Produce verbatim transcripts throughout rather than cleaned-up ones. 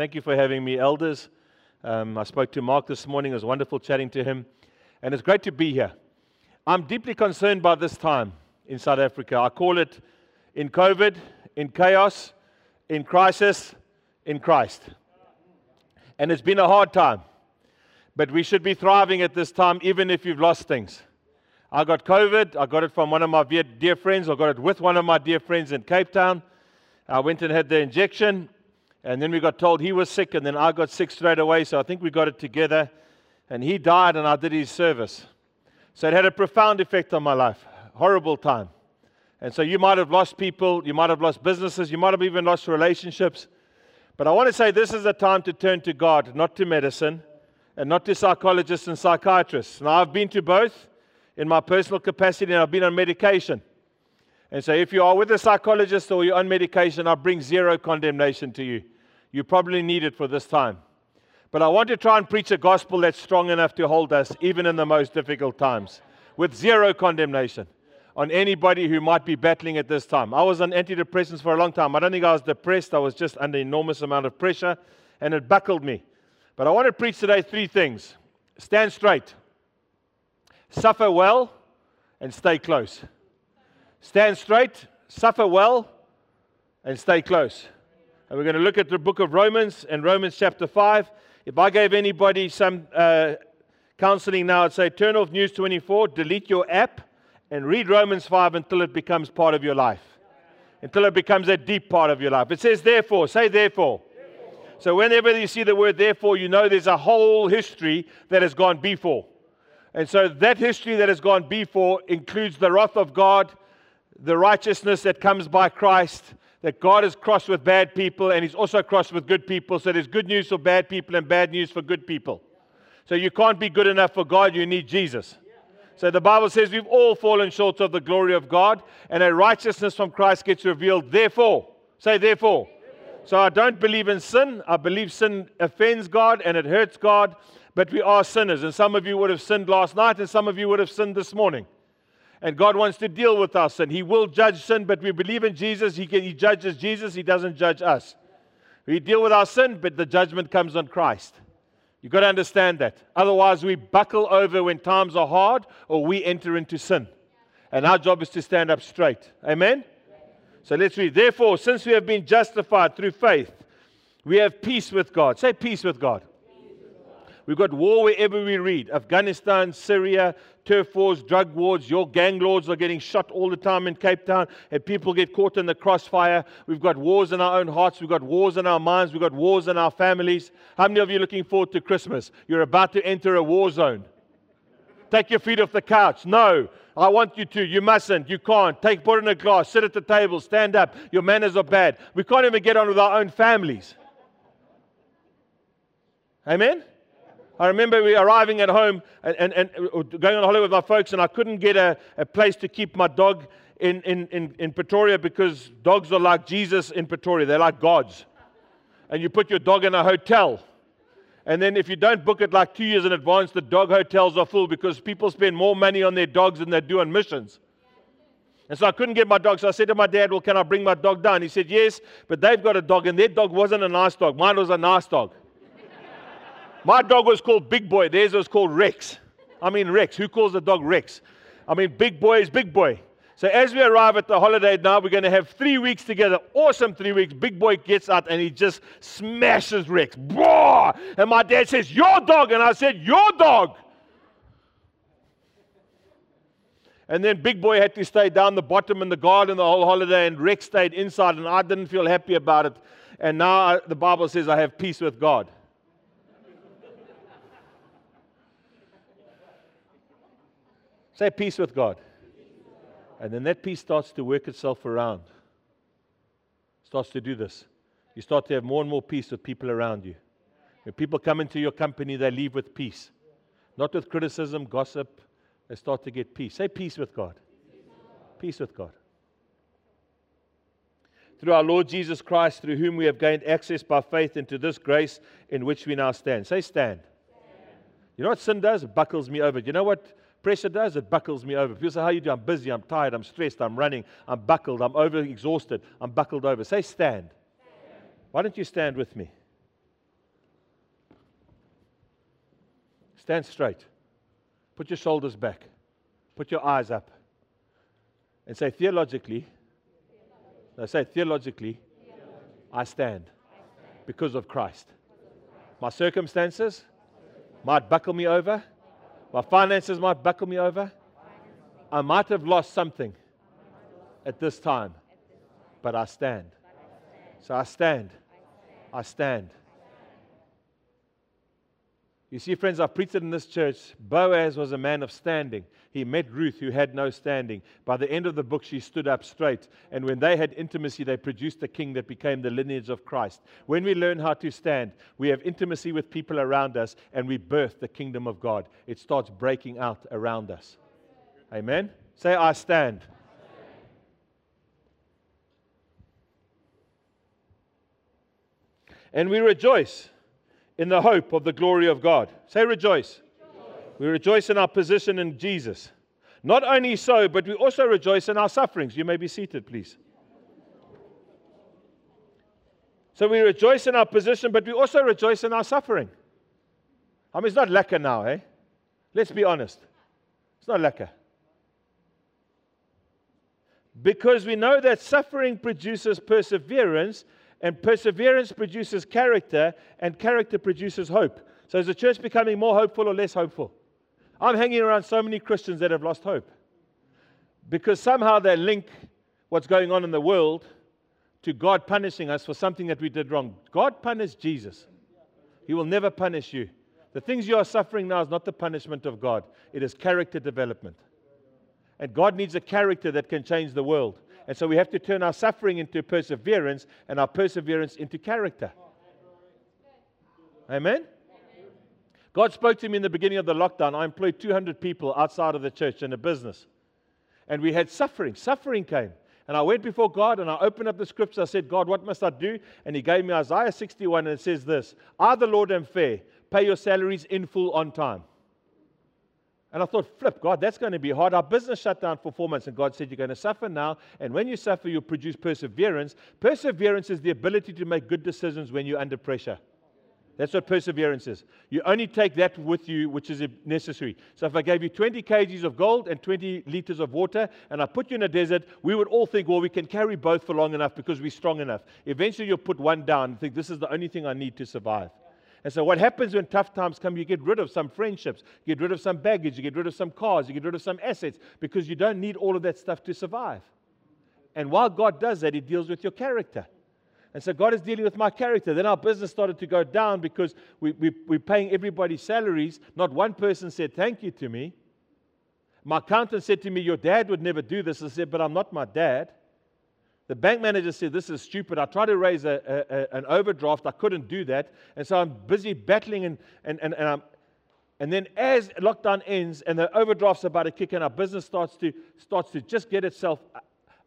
Thank you for having me, elders. Um, I spoke to Mark this morning. It was wonderful chatting to him. And it's great to be here. I'm deeply concerned by this time in South Africa. I call it in COVID, in chaos, in crisis, in Christ. And it's been a hard time. But we should be thriving at this time, even if you've lost things. I got COVID. I got it from one of my dear friends. I got it with one of my dear friends in Cape Town. I went and had the injection. And then we got told he was sick, and then I got sick straight away, so I think we got it together. And he died, and I did his service. So it had a profound effect on my life. Horrible time. And so you might have lost people, you might have lost businesses, you might have even lost relationships. But I want to say this is a time to turn to God, not to medicine, and not to psychologists and psychiatrists. Now, I've been to both in my personal capacity, and I've been on medication. And so if you are with a psychologist or you're on medication, I bring zero condemnation to you. You probably need it for this time. But I want to try and preach a gospel that's strong enough to hold us, even in the most difficult times, with zero condemnation on anybody who might be battling at this time. I was on antidepressants for a long time. I don't think I was depressed. I was just under an enormous amount of pressure, and it buckled me. But I want to preach today three things. Stand straight, suffer well, and stay close. Stand straight, suffer well, and stay close. And we're going to look at the book of Romans and Romans chapter five. If I gave anybody some uh, counseling now, I'd say turn off News twenty-four, delete your app, and read Romans five until it becomes part of your life, until it becomes a deep part of your life. It says, therefore, say therefore. Therefore. So whenever you see the word therefore, you know there's a whole history that has gone before. And so that history that has gone before includes the wrath of God, the righteousness that comes by Christ, that God is crossed with bad people, and He's also crossed with good people. So there's good news for bad people and bad news for good people. So you can't be good enough for God, you need Jesus. So the Bible says we've all fallen short of the glory of God, and a righteousness from Christ gets revealed. Therefore, say therefore. Therefore. So I don't believe in sin. I believe sin offends God and it hurts God, but we are sinners. And some of you would have sinned last night, and some of you would have sinned this morning. And God wants to deal with our sin. He will judge sin, but we believe in Jesus. He, can, he judges Jesus. He doesn't judge us. We deal with our sin, but the judgment comes on Christ. You've got to understand that. Otherwise, we buckle over when times are hard, or we enter into sin. And our job is to stand up straight. Amen? So let's read. Therefore, since we have been justified through faith, we have peace with God. Say peace with God. We've got war wherever we read. Afghanistan, Syria, turf wars, drug wars. Your gang lords are getting shot all the time in Cape Town, and people get caught in the crossfire. We've got wars in our own hearts. We've got wars in our minds. We've got wars in our families. How many of you are looking forward to Christmas? You're about to enter a war zone. Take your feet off the couch. No, I want you to. You mustn't. You can't. Take, put in a glass. Sit at the table. Stand up. Your manners are bad. We can't even get on with our own families. Amen? I remember we arriving at home and, and, and going on holiday with my folks, and I couldn't get a, a place to keep my dog in, in, in, in Pretoria, because dogs are like Jesus in Pretoria. They're like gods. And you put your dog in a hotel. And then if you don't book it like two years in advance, the dog hotels are full, because people spend more money on their dogs than they do on missions. And so I couldn't get my dog. So I said to my dad, well, can I bring my dog down? He said, yes, but they've got a dog, and their dog wasn't a nice dog. Mine was a nice dog. My dog was called Big Boy. Theirs was called Rex. I mean, Rex. Who calls the dog Rex? I mean, Big Boy is Big Boy. So as we arrive at the holiday now, we're going to have three weeks together. Awesome three weeks. Big Boy gets out and he just smashes Rex. Blah! And my dad says, your dog. And I said, your dog. And then Big Boy had to stay down the bottom in the garden the whole holiday, and Rex stayed inside, and I didn't feel happy about it. And now the Bible says I have peace with God. Say peace with God. And then that peace starts to work itself around. Starts to do this. You start to have more and more peace with people around you. When people come into your company, they leave with peace. Not with criticism, gossip. They start to get peace. Say peace with God. Peace with God. Through our Lord Jesus Christ, through whom we have gained access by faith into this grace in which we now stand. Say stand. You know what sin does? It buckles me over. You know what pressure does? It buckles me over. People say, how you do? I'm busy, I'm tired, I'm stressed, I'm running, I'm buckled, I'm over exhausted, I'm buckled over. Say stand. Stand. Why don't you stand with me? Stand straight. Put your shoulders back. Put your eyes up. And say theologically, no, say theologically, theologically. I, stand I stand because of Christ. My circumstances might buckle me over. My finances might buckle me over. I might have lost something at this time, but I stand. So I stand. I stand. You see, friends, I've preached in this church. Boaz was a man of standing. He met Ruth, who had no standing. By the end of the book, she stood up straight. And when they had intimacy, they produced a king that became the lineage of Christ. When we learn how to stand, we have intimacy with people around us, and we birth the kingdom of God. It starts breaking out around us. Amen? Say, I stand. And we rejoice in the hope of the glory of God. Say rejoice. Rejoice. We rejoice in our position in Jesus. Not only so, but we also rejoice in our sufferings. You may be seated, please. So we rejoice in our position, but we also rejoice in our suffering. I mean, it's not lekker now, eh? Let's be honest. It's not lekker. Because we know that suffering produces perseverance, and perseverance produces character, and character produces hope. So is the church becoming more hopeful or less hopeful? I'm hanging around so many Christians that have lost hope. Because somehow they link what's going on in the world to God punishing us for something that we did wrong. God punished Jesus. He will never punish you. The things you are suffering now is not the punishment of God. It is character development. And God needs a character that can change the world. And so we have to turn our suffering into perseverance and our perseverance into character. Amen? God spoke to me in the beginning of the lockdown. I employed two hundred people outside of the church in a business. And we had suffering. Suffering came. And I went before God and I opened up the scriptures. I said, God, what must I do? And He gave me Isaiah sixty-one, and it says this: I, the Lord, am fair. Pay your salaries in full on time. And I thought, flip, God, that's going to be hard. Our business shut down for four months, and God said, you're going to suffer now, and when you suffer, you'll produce perseverance. Perseverance is the ability to make good decisions when you're under pressure. That's what perseverance is. You only take that with you which is necessary. So if I gave you twenty kilograms of gold and twenty liters of water, and I put you in a desert, we would all think, well, we can carry both for long enough because we're strong enough. Eventually, you'll put one down and think, this is the only thing I need to survive. And so what happens when tough times come, you get rid of some friendships, you get rid of some baggage, you get rid of some cars, you get rid of some assets, because you don't need all of that stuff to survive. And while God does that, He deals with your character. And so God is dealing with my character. Then our business started to go down because we, we, we're paying everybody's salaries. Not one person said thank you to me. My accountant said to me, your dad would never do this. I said, but I'm not my dad. The bank manager said, this is stupid. I tried to raise a, a, a, an overdraft. I couldn't do that. And so I'm busy battling. And, and, and, and, I'm, and then as lockdown ends and the overdraft's about to kick in, our business starts to, starts to just get itself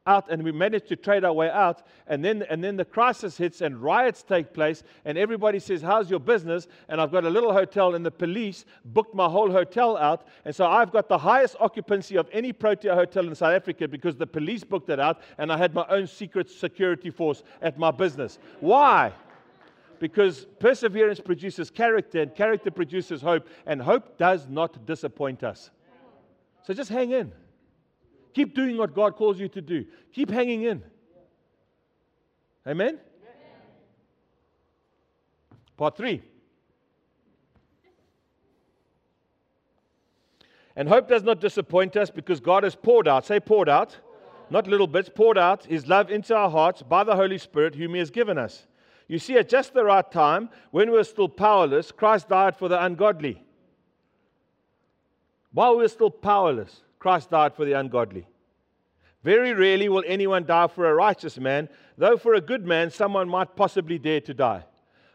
out. And we manage to trade our way out. And then, and then the crisis hits and riots take place. And everybody says, how's your business? And I've got a little hotel, and the police booked my whole hotel out. And so I've got the highest occupancy of any Protea hotel in South Africa because the police booked it out, and I had my own secret security force at my business. Why? Because perseverance produces character, and character produces hope, and hope does not disappoint us. So just hang in. Keep doing what God calls you to do. Keep hanging in. Amen? Part three. And hope does not disappoint us because God has poured out, say poured out, not little bits, poured out His love into our hearts by the Holy Spirit whom He has given us. You see, at just the right time, when we were still powerless, Christ died for the ungodly. While we were still powerless, Christ died for the ungodly. Very rarely will anyone die for a righteous man, though for a good man, someone might possibly dare to die.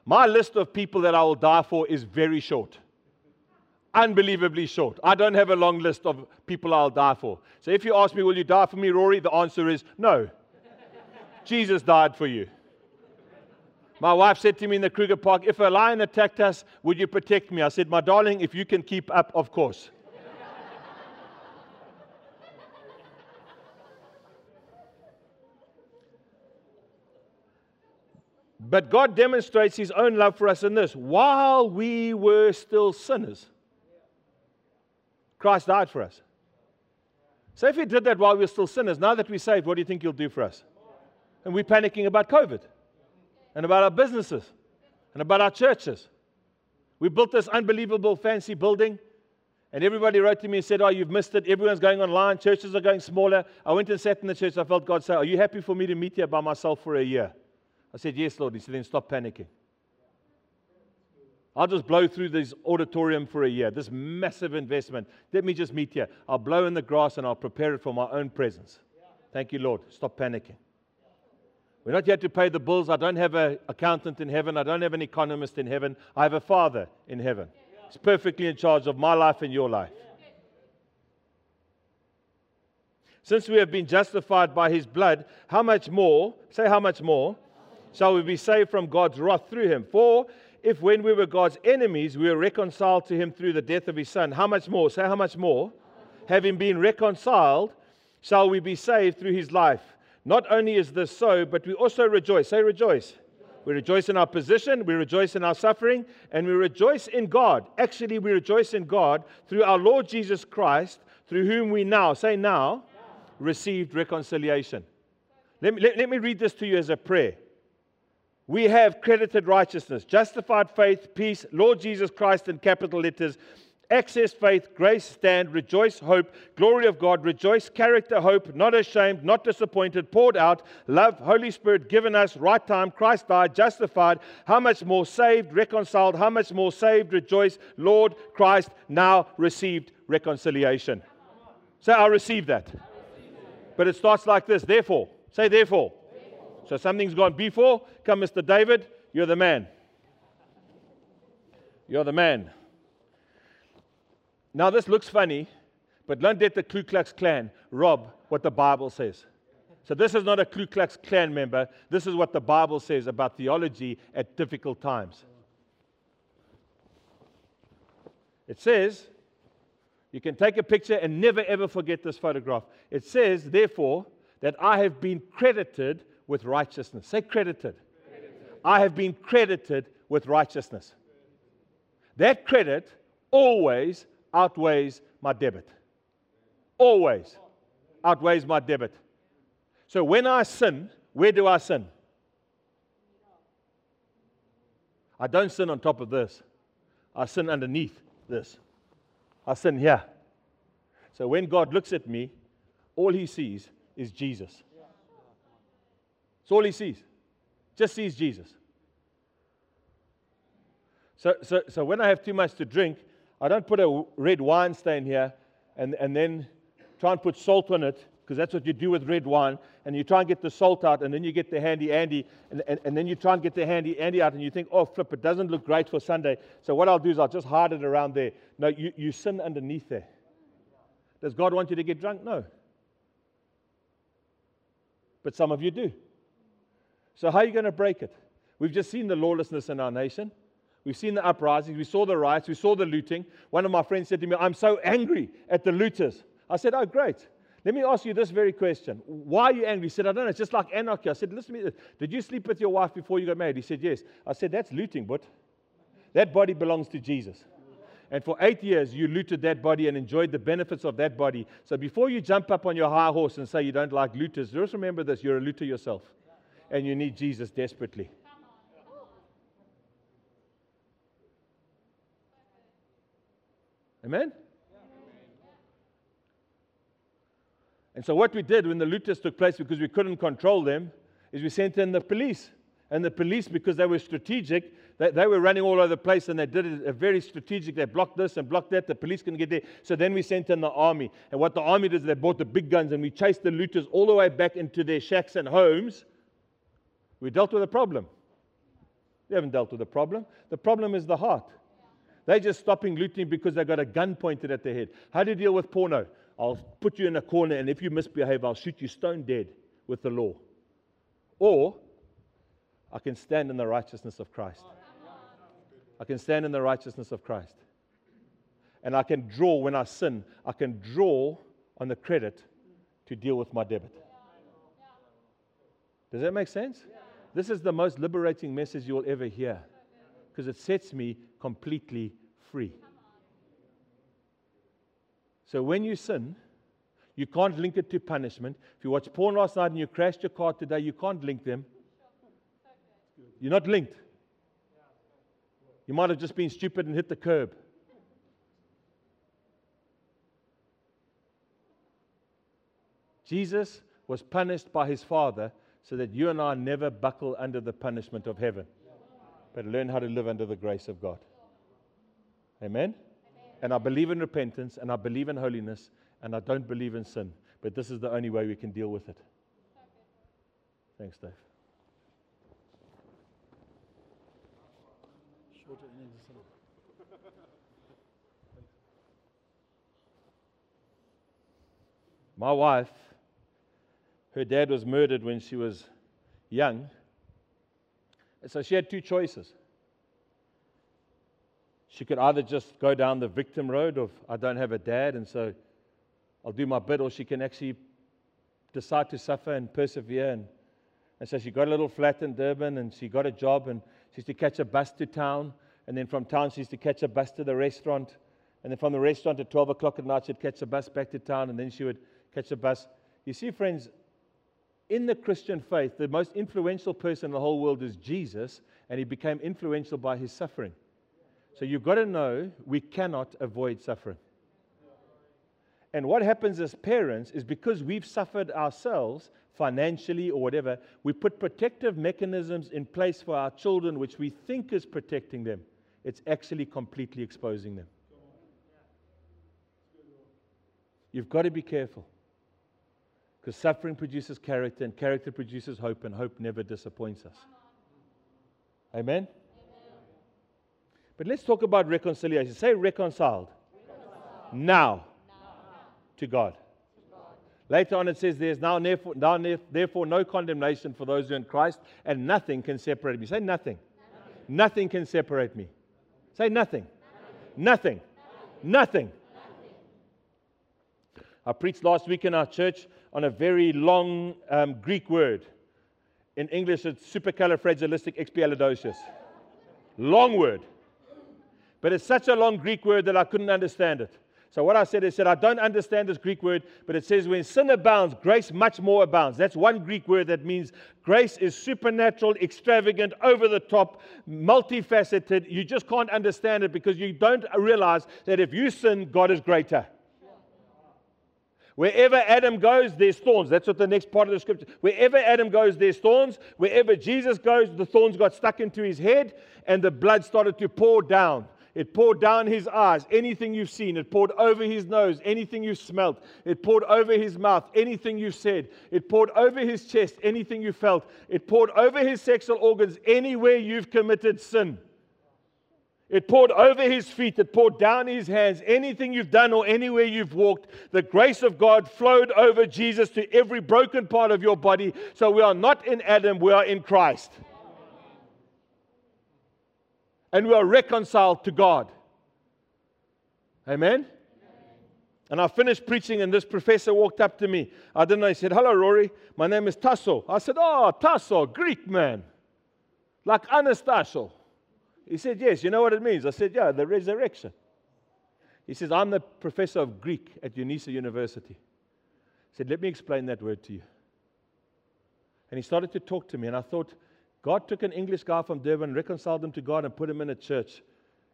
My list of people that I will die for is very short. Unbelievably short. I don't have a long list of people I'll die for. So if you ask me, will you die for me, Rory? The answer is no. Jesus died for you. My wife said to me in the Kruger Park, if a lion attacked us, would you protect me? I said, my darling, if you can keep up, of course. But God demonstrates His own love for us in this: while we were still sinners, Christ died for us. So if he did that while we were still sinners, now that we're saved, what do you think he'll do for us? And we're panicking about COVID and about our businesses and about our churches. We built this unbelievable fancy building, and everybody wrote to me and said, oh, you've missed it. Everyone's going online. Churches are going smaller. I went and sat in the church. I felt God say, are you happy for me to meet here by myself for a year? I said, yes, Lord. He said, then stop panicking. I'll just blow through this auditorium for a year, this massive investment. Let me just meet here. I'll blow in the grass and I'll prepare it for my own presence. Thank you, Lord. Stop panicking. We're not yet to pay the bills. I don't have an accountant in heaven. I don't have an economist in heaven. I have a Father in heaven. He's perfectly in charge of my life and your life. Since we have been justified by his blood, how much more, say how much more, shall we be saved from God's wrath through him? For if when we were God's enemies, we were reconciled to him through the death of his son, how much more, say how much more, having been reconciled, shall we be saved through his life? Not only is this so, but we also rejoice. Say rejoice. We rejoice in our position, we rejoice in our suffering, and we rejoice in God. Actually, we rejoice in God through our Lord Jesus Christ, through whom we now, say now, received reconciliation. Let me, let, let me read this to you as a prayer. We have credited righteousness, justified faith, peace, Lord Jesus Christ in capital letters, access, faith, grace, stand, rejoice, hope, glory of God, rejoice, character, hope, not ashamed, not disappointed, poured out, love, Holy Spirit, given us, right time, Christ died, justified, how much more saved, reconciled, how much more saved, rejoice, Lord, Christ now received reconciliation. Say, I receive that. But it starts like this, therefore. Say, therefore. therefore. So something's gone before. Come, Mister David, you're the man. You're the man. Now, this looks funny, but don't let the Ku Klux Klan rob what the Bible says. So this is not a Ku Klux Klan member. This is what the Bible says about theology at difficult times. It says, you can take a picture and never ever forget this photograph. It says, therefore, that I have been credited with righteousness. Say credited. credited. I have been credited with righteousness. That credit always outweighs my debit. Always outweighs my debit. So when I sin, where do I sin? I don't sin on top of this. I sin underneath this. I sin here. So when God looks at me, all he sees is Jesus. That's all he sees. Just sees Jesus. So, so, so when I have too much to drink, I don't put a red wine stain here and, and then try and put salt on it, because that's what you do with red wine, and you try and get the salt out, and then you get the handy Andy, and, and, and then you try and get the handy Andy out, and you think, oh, flip, it doesn't look great for Sunday, so what I'll do is I'll just hide it around there. No, you, you sin underneath there. Does God want you to get drunk? No. But some of you do. So how are you going to break it? We've just seen the lawlessness in our nation. We've seen the uprisings, we saw the riots, we saw the looting. One of my friends said to me, I'm so angry at the looters. I said, oh, great. Let me ask you this very question. Why are you angry? He said, I don't know, it's just like anarchy. I said, listen to me. Did you sleep with your wife before you got married? He said, yes. I said, that's looting, but that body belongs to Jesus. And for eight years, you looted that body and enjoyed the benefits of that body. So before you jump up on your high horse and say you don't like looters, just remember this, you're a looter yourself. And you need Jesus desperately. Amen? And so what we did when the looters took place, because we couldn't control them, is we sent in the police. And the police, because they were strategic, they, they were running all over the place, and they did it very strategic. They blocked this and blocked that. The police couldn't get there. So then we sent in the army. And what the army did is they bought the big guns, and we chased the looters all the way back into their shacks and homes. We dealt with the problem. We haven't dealt with the problem. The problem is the heart. They're just stopping looting because they got a gun pointed at their head. How do you deal with porno? I'll put you in a corner, and if you misbehave, I'll shoot you stone dead with the law. Or I can stand in the righteousness of Christ. I can stand in the righteousness of Christ. And I can draw when I sin. I can draw on the credit to deal with my debit. Does that make sense? This is the most liberating message you will ever hear, because it sets me completely free. So when you sin, you can't link it to punishment. If you watched porn last night and you crashed your car today, you can't link them. You're not linked. You might have just been stupid and hit the curb. Jesus was punished by his Father so that you and I never buckle under the punishment of heaven, but learn how to live under the grace of God. Amen? Amen? And I believe in repentance, and I believe in holiness, and I don't believe in sin. But this is the only way we can deal with it. Thanks, Dave. My wife, her dad was murdered when she was young. And so she had two choices. She could either just go down the victim road of, I don't have a dad, and so I'll do my bit, or she can actually decide to suffer and persevere. And, and so she got a little flat in Durban, and she got a job, and she used to catch a bus to town, and then from town she used to catch a bus to the restaurant, and then from the restaurant at twelve o'clock at night she'd catch a bus back to town, and then she would catch a bus. You see, friends, in the Christian faith, the most influential person in the whole world is Jesus, and he became influential by his suffering. So you've got to know we cannot avoid suffering. And what happens as parents is because we've suffered ourselves, financially or whatever, we put protective mechanisms in place for our children which we think is protecting them. It's actually completely exposing them. You've got to be careful. Because suffering produces character, and character produces hope, and hope never disappoints us. Amen? Amen. But let's talk about reconciliation. Say reconciled. Reconciled. Now. Now. To God. To God. Later on it says, there's now therefore, now therefore no condemnation for those who are in Christ, and nothing can separate me. Say nothing. Nothing, nothing can separate me. Say nothing. Nothing. Nothing. Nothing. Nothing. Nothing. I preached last week in our church on a very long um, Greek word. In English, it's supercalifragilisticexpialidocious. Long word. But it's such a long Greek word that I couldn't understand it. So what I said is, I said, I don't understand this Greek word, but it says, when sin abounds, grace much more abounds. That's one Greek word that means grace is supernatural, extravagant, over the top, multifaceted. You just can't understand it because you don't realize that if you sin, God is greater. Wherever Adam goes, there's thorns. That's what the next part of the scripture. Wherever Adam goes, there's thorns. Wherever Jesus goes, the thorns got stuck into his head, and the blood started to pour down. It poured down his eyes. Anything you've seen. It poured over his nose. Anything you smelt. It poured over his mouth. Anything you said. It poured over his chest. Anything you felt. It poured over his sexual organs. Anywhere you've committed sin. It poured over his feet. It poured down his hands. Anything you've done or anywhere you've walked, the grace of God flowed over Jesus to every broken part of your body. So we are not in Adam, we are in Christ. And we are reconciled to God. Amen? Amen. And I finished preaching, and this professor walked up to me. I didn't know. He said, "Hello, Rory. My name is Tasso." I said, "Oh, Tasso, Greek man. Like Anastasio." He said, "Yes, you know what it means?" I said, "Yeah, the resurrection." He says, "I'm the professor of Greek at Unisa University." He said, "Let me explain that word to you." And he started to talk to me, and I thought, God took an English guy from Durban, reconciled him to God, and put him in a church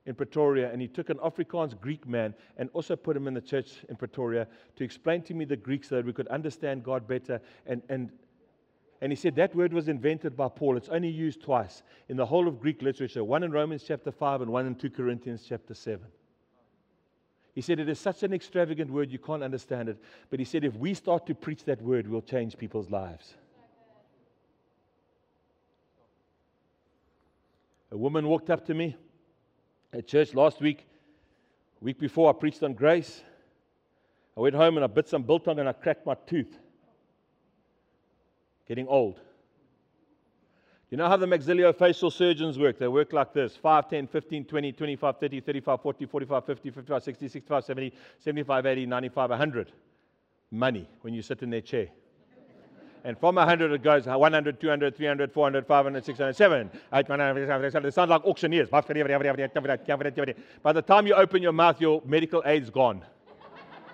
in Pretoria, and he took an Afrikaans Greek man and also put him in the church in Pretoria to explain to me the Greek so that we could understand God better. and and And he said that word was invented by Paul. It's only used twice in the whole of Greek literature, one in Romans chapter five and one in two Corinthians chapter seven. He said it is such an extravagant word, you can't understand it. But he said if we start to preach that word, we'll change people's lives. A woman walked up to me at church last week. Week before, I preached on grace. I went home and I bit some biltong and I cracked my tooth. Getting old. You know how the maxillofacial surgeons work? They work like this: five, ten, fifteen, twenty, twenty-five, thirty, thirty-five, forty, forty-five, fifty, fifty-five, sixty, sixty-five, seventy, seventy-five, eighty, ninety-five, one hundred. Money when you sit in their chair. And from one hundred it goes one hundred, two hundred, three hundred, four hundred, five hundred, six hundred, seven hundred, eight hundred, nine hundred, ten. They sound like auctioneers. By the time you open your mouth, your medical aid's gone.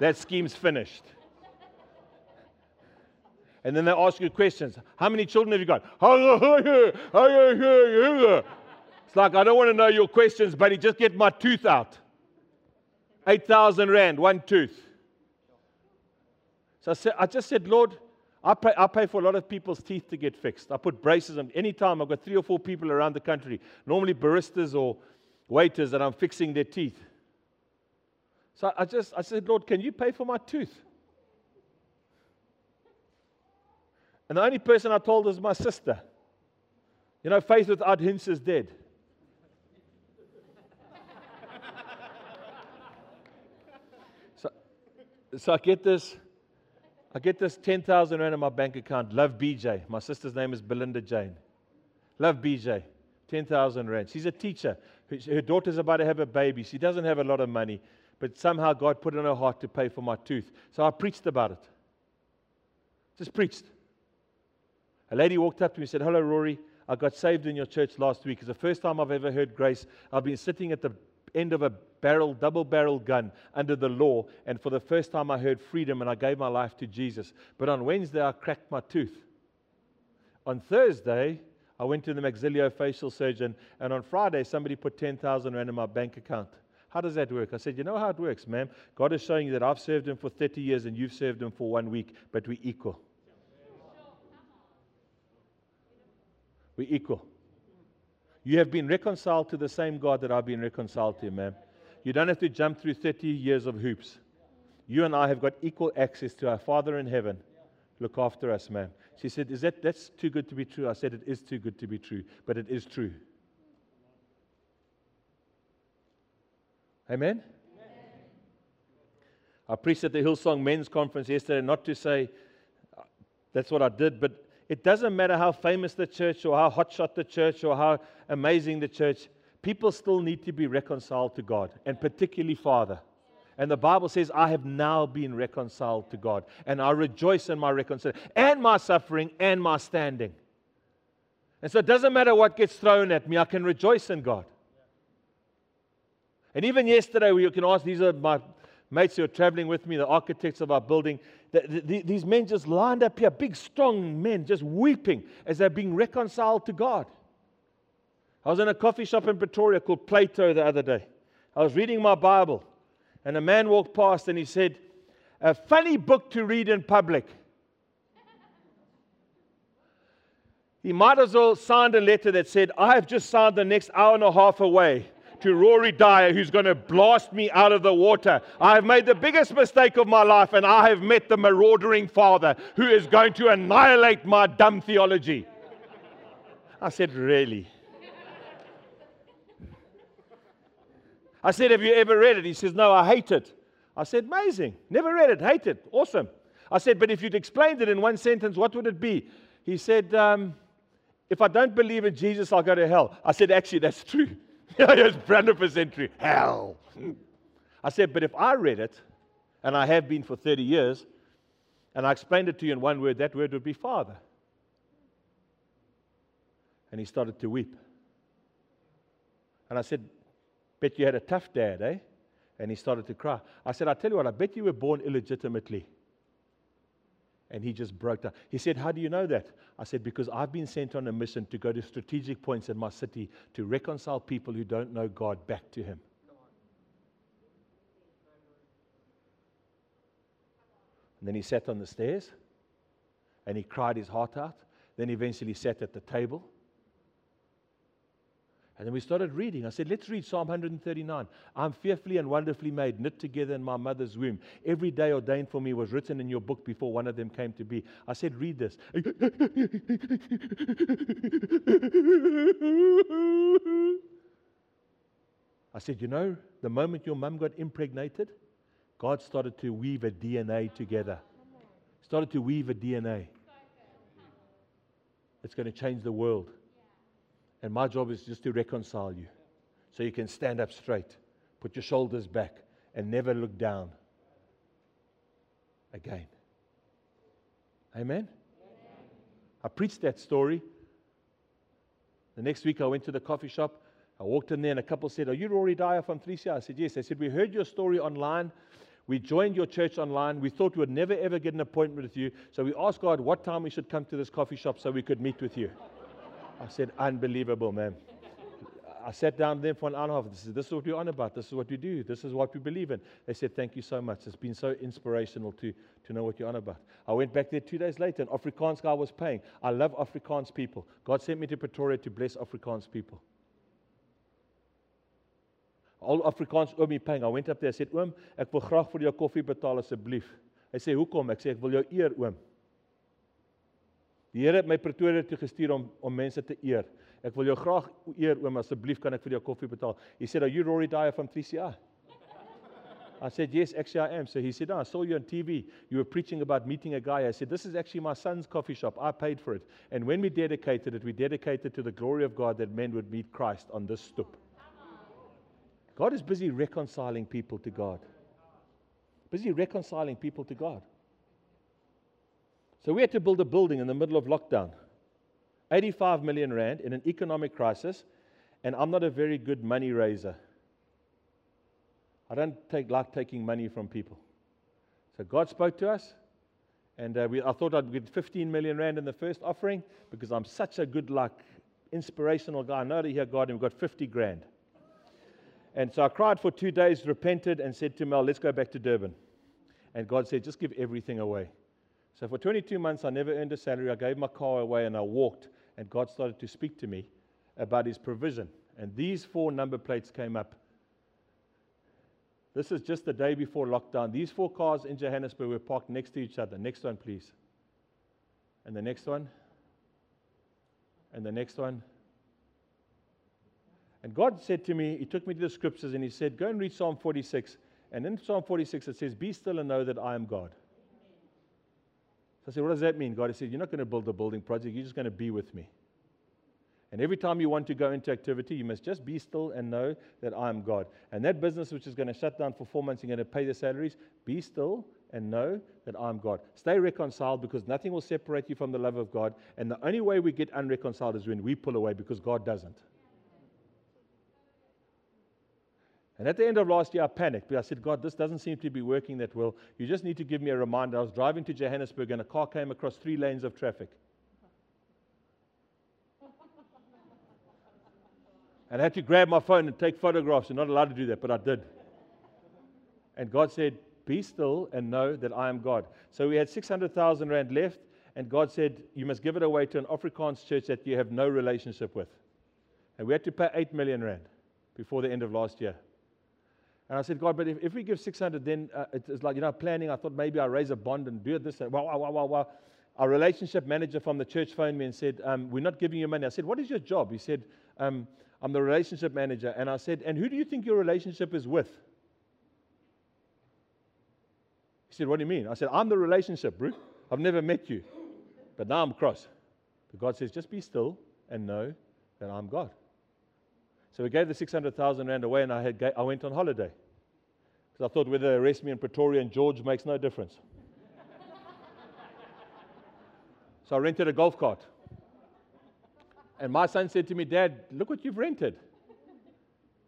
that scheme's finished. And then they ask you questions. How many children have you got? It's like, I don't want to know your questions, buddy. Just get my tooth out. eight thousand rand, one tooth. So I, said, I just said, Lord, I pay, I pay for a lot of people's teeth to get fixed. I put braces on. Anytime I've got three or four people around the country, normally baristas or waiters, and I'm fixing their teeth. So I just, I said, Lord, can you pay for my tooth? And the only person I told is my sister. You know, faith without hints is dead. so, so I get this, I get this ten thousand rand in my bank account. Love B J. My sister's name is Belinda Jane. Love B J. ten thousand rand. She's a teacher. Her daughter's about to have a baby. She doesn't have a lot of money, but somehow God put in her heart to pay for my tooth. So I preached about it. Just preached. A lady walked up to me and said, hello, Rory, I got saved in your church last week. It's the first time I've ever heard grace. I've been sitting at the end of a barrel, double-barrel gun under the law, and for the first time I heard freedom, and I gave my life to Jesus. But on Wednesday, I cracked my tooth. On Thursday, I went to the maxillofacial surgeon, and on Friday, somebody put ten thousand rand in my bank account. How does that work? I said, you know how it works, ma'am. God is showing you that I've served him for thirty years, and you've served him for one week, but we're equal. We're equal. You have been reconciled to the same God that I've been reconciled to, ma'am. You don't have to jump through thirty years of hoops. You and I have got equal access to our Father in heaven. Look after us, ma'am. She said, is that, that's too good to be true? I said, it is too good to be true, but it is true. Amen? Amen. I preached at the Hillsong Men's Conference yesterday, not to say that's what I did, but it doesn't matter how famous the church or how hotshot the church or how amazing the church, people still need to be reconciled to God, and particularly Father. And the Bible says, I have now been reconciled to God, and I rejoice in my reconciliation and my suffering and my standing. And so it doesn't matter what gets thrown at me, I can rejoice in God. And even yesterday, you can ask, these are my mates who are traveling with me, the architects of our building, the, the, these men just lined up here, big, strong men, just weeping as they're being reconciled to God. I was in a coffee shop in Pretoria called Plato the other day. I was reading my Bible, and a man walked past, and he said, a funny book to read in public. He might as well signed a letter that said, I have just signed the next hour and a half away to Rory Dyer, who's going to blast me out of the water. I have made the biggest mistake of my life, and I have met the marauding father who is going to annihilate my dumb theology. I said, really? I said, have you ever read it? He says, no, I hate it. I said, amazing. Never read it. Hate it. Awesome. I said, but if you'd explained it in one sentence, what would it be? He said, um, if I don't believe in Jesus, I'll go to hell. I said, actually, that's true. It's one hundred percent true. Hell. I said, but if I read it, and I have been for thirty years, and I explained it to you in one word, that word would be Father. And he started to weep. And I said, bet you had a tough dad, eh? And he started to cry. I said, I tell you what, I bet you were born illegitimately. And he just broke down. He said, how do you know that? I said, because I've been sent on a mission to go to strategic points in my city to reconcile people who don't know God back to him. And then he sat on the stairs, and he cried his heart out. Then eventually sat at the table. And then we started reading. I said, let's read Psalm one thirty-nine. I'm fearfully and wonderfully made, knit together in my mother's womb. Every day ordained for me was written in your book before one of them came to be. I said, read this. I said, you know, the moment your mum got impregnated, God started to weave a D N A together. Started to weave a D N A. It's going to change the world. And my job is just to reconcile you so you can stand up straight, put your shoulders back, and never look down again. Amen? Amen. I preached that story. The next week I went to the coffee shop. I walked in there, and a couple said, are you Rory Dyer from three C? I said, yes. They said, we heard your story online. We joined your church online. We thought we would never, ever get an appointment with you. So we asked God what time we should come to this coffee shop so we could meet with you. I said, unbelievable, man. I sat down there for an hour and a half. This is, this is what we're on about. This is what we do. This is what we believe in. They said, thank you so much. It's been so inspirational to, to know what you're on about. I went back there two days later, and Afrikaans guy was paying. I love Afrikaans people. God sent me to Pretoria to bless Afrikaans people. All Afrikaans oom is paying. I went up there. I said, oom, ek wil graag vir jou koffie betaal asseblief. Hy sê, hoekom? Ek sê, ek wil jou eer, oom. Die Here het my Pretoria toe gestuur om, om mense te eer. Ek wil jou graag eer, oom, asseblief kan ek vir jou koffie betaal. He said, are you Rory Dyer from three C R? I said, yes, actually I am. So he said, oh, I saw you on T V. You were preaching about meeting a guy. I said, this is actually my son's coffee shop. I paid for it. And when we dedicated it, we dedicated it to the glory of God that men would meet Christ on this stoop. God is busy reconciling people to God. Busy reconciling people to God. So we had to build a building in the middle of lockdown. eighty-five million rand in an economic crisis, and I'm not a very good money raiser. I don't take, like taking money from people. So God spoke to us, and uh, we, I thought I'd get fifteen million rand in the first offering, because I'm such a good, like, inspirational guy. I know to hear God, and we've got fifty grand. And so I cried for two days, repented, and said to Mel, let's go back to Durban. And God said, just give everything away. So for twenty-two months, I never earned a salary. I gave my car away, and I walked. And God started to speak to me about His provision. And these four number plates came up. This is just the day before lockdown. These four cars in Johannesburg were parked next to each other. Next one, please. And the next one. And the next one. And God said to me, He took me to the scriptures, and He said, go and read Psalm forty-six. And in Psalm forty-six, it says, be still and know that I am God. So I said, what does that mean, God? He said, you're not going to build a building project. You're just going to be with me. And every time you want to go into activity, you must just be still and know that I am God. And that business which is going to shut down for four months, you're going to pay the salaries, be still and know that I am God. Stay reconciled, because nothing will separate you from the love of God. And the only way we get unreconciled is when we pull away, because God doesn't. And at the end of last year, I panicked, because I said, God, this doesn't seem to be working that well. You just need to give me a reminder. I was driving to Johannesburg, and a car came across three lanes of traffic. And I had to grab my phone and take photographs. You're not allowed to do that, but I did. And God said, be still and know that I am God. So we had six hundred thousand rand left, and God said, you must give it away to an Afrikaans church that you have no relationship with. And we had to pay eight million rand before the end of last year. And I said, God, but if, if we give six hundred, then uh, it's like, you know, planning. I thought maybe I raise a bond and do this. And wow, wow, wow, wow, wow. Our relationship manager from the church phoned me and said, um, we're not giving you money. I said, what is your job? He said, um, I'm the relationship manager. And I said, and who do you think your relationship is with? He said, what do you mean? I said, I'm the relationship, Ruth. I've never met you. But now I'm cross. But God says, just be still and know that I'm God. So we gave the six hundred thousand rand away, and I, had, I went on holiday. Because I thought whether they arrest me in Pretoria and George makes no difference. So I rented a golf cart. And my son said to me, Dad, look what you've rented.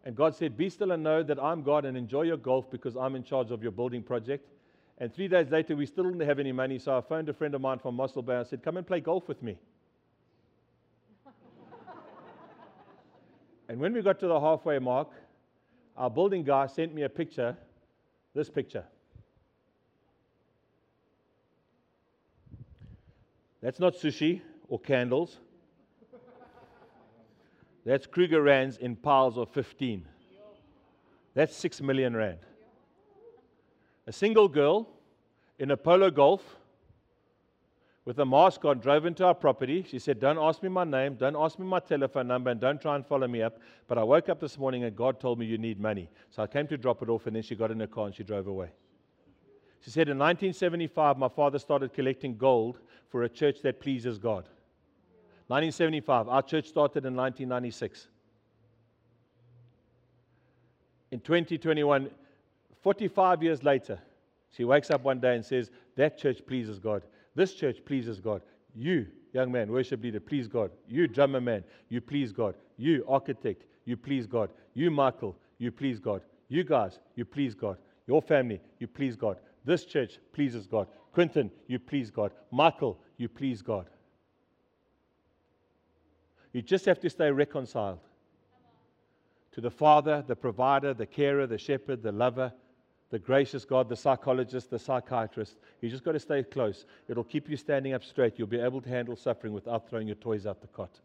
And God said, be still and know that I'm God, and enjoy your golf, because I'm in charge of your building project. And three days later, we still didn't have any money, so I phoned a friend of mine from Mossel Bay. I said, come and play golf with me. And when we got to the halfway mark, our building guy sent me a picture, this picture. That's not sushi or candles. That's Kruger Rands in piles of fifteen. That's six million rand. A single girl in a polo golf with a mask on, drove into our property. She said, don't ask me my name, don't ask me my telephone number, and don't try and follow me up. But I woke up this morning, and God told me you need money. So I came to drop it off, and then she got in her car and she drove away. She said, in nineteen seventy-five, my father started collecting gold for a church that pleases God. nineteen seventy-five, our church started in nineteen ninety-six. In twenty twenty-one, forty-five years later, she wakes up one day and says, that church pleases God. This church pleases God. You, young man, worship leader, please God. You, drummer man, you please God. You, architect, you please God. You, Michael, you please God. You guys, you please God. Your family, you please God. This church pleases God. Quentin, you please God. Michael, you please God. You just have to stay reconciled to the Father, the provider, the carer, the shepherd, the lover, the gracious God, the psychologist, the psychiatrist. You just got to stay close. It'll keep you standing up straight. You'll be able to handle suffering without throwing your toys out the cot.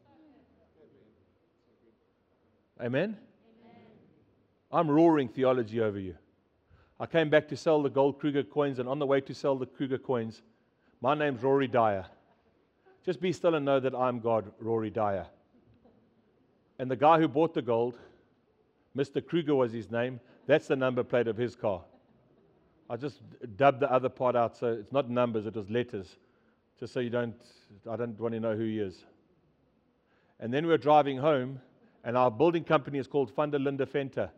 Amen? Amen. I'm roaring theology over you. I came back to sell the gold Kruger coins, and on the way to sell the Kruger coins, my name's Rory Dyer. Just be still and know that I'm God, Rory Dyer. And the guy who bought the gold, Mister Kruger was his name, that's the number plate of his car. I just dubbed the other part out, so it's not numbers, it was letters, just so you don't, I don't want to know who he is. And then we were driving home, and our building company is called Fundalinda Fenter.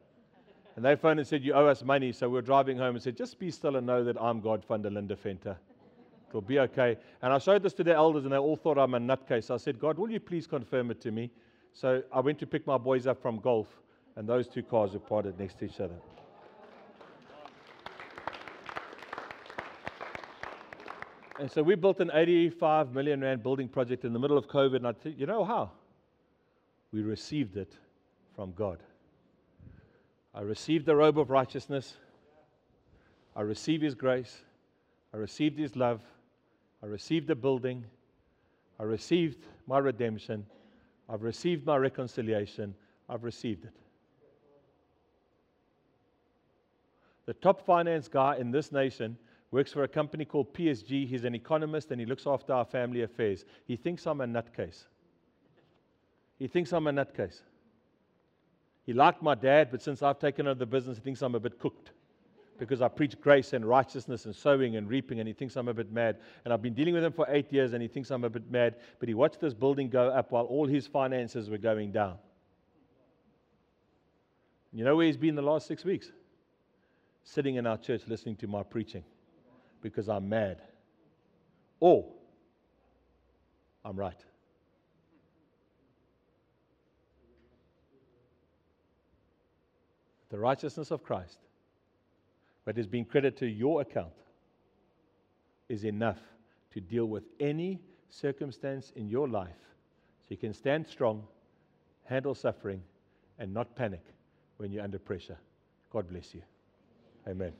And they phoned and said, you owe us money. So we were driving home and said, just be still and know that I'm God, Fundalinda Fenter. It'll be okay. And I showed this to the elders, and they all thought I'm a nutcase. I said, God, will you please confirm it to me? So I went to pick my boys up from golf, and those two cars were parted next to each other. And so we built an eighty-five million rand building project in the middle of COVID. And I said, you know how? We received it from God. I received the robe of righteousness. I received His grace. I received His love. I received the building. I received my redemption. I've received my reconciliation. I've received it. The top finance guy in this nation works for a company called P S G. He's an economist, and he looks after our family affairs. He thinks I'm a nutcase. He thinks I'm a nutcase. He liked my dad, but since I've taken over the business, he thinks I'm a bit cooked because I preach grace and righteousness and sowing and reaping, and he thinks I'm a bit mad. And I've been dealing with him for eight years, and he thinks I'm a bit mad, but he watched this building go up while all his finances were going down. You know where he's been the last six weeks? Sitting in our church listening to my preaching because I'm mad. Or I'm right. The righteousness of Christ that has been credited to your account is enough to deal with any circumstance in your life so you can stand strong, handle suffering, and not panic when you're under pressure. God bless you. Amen.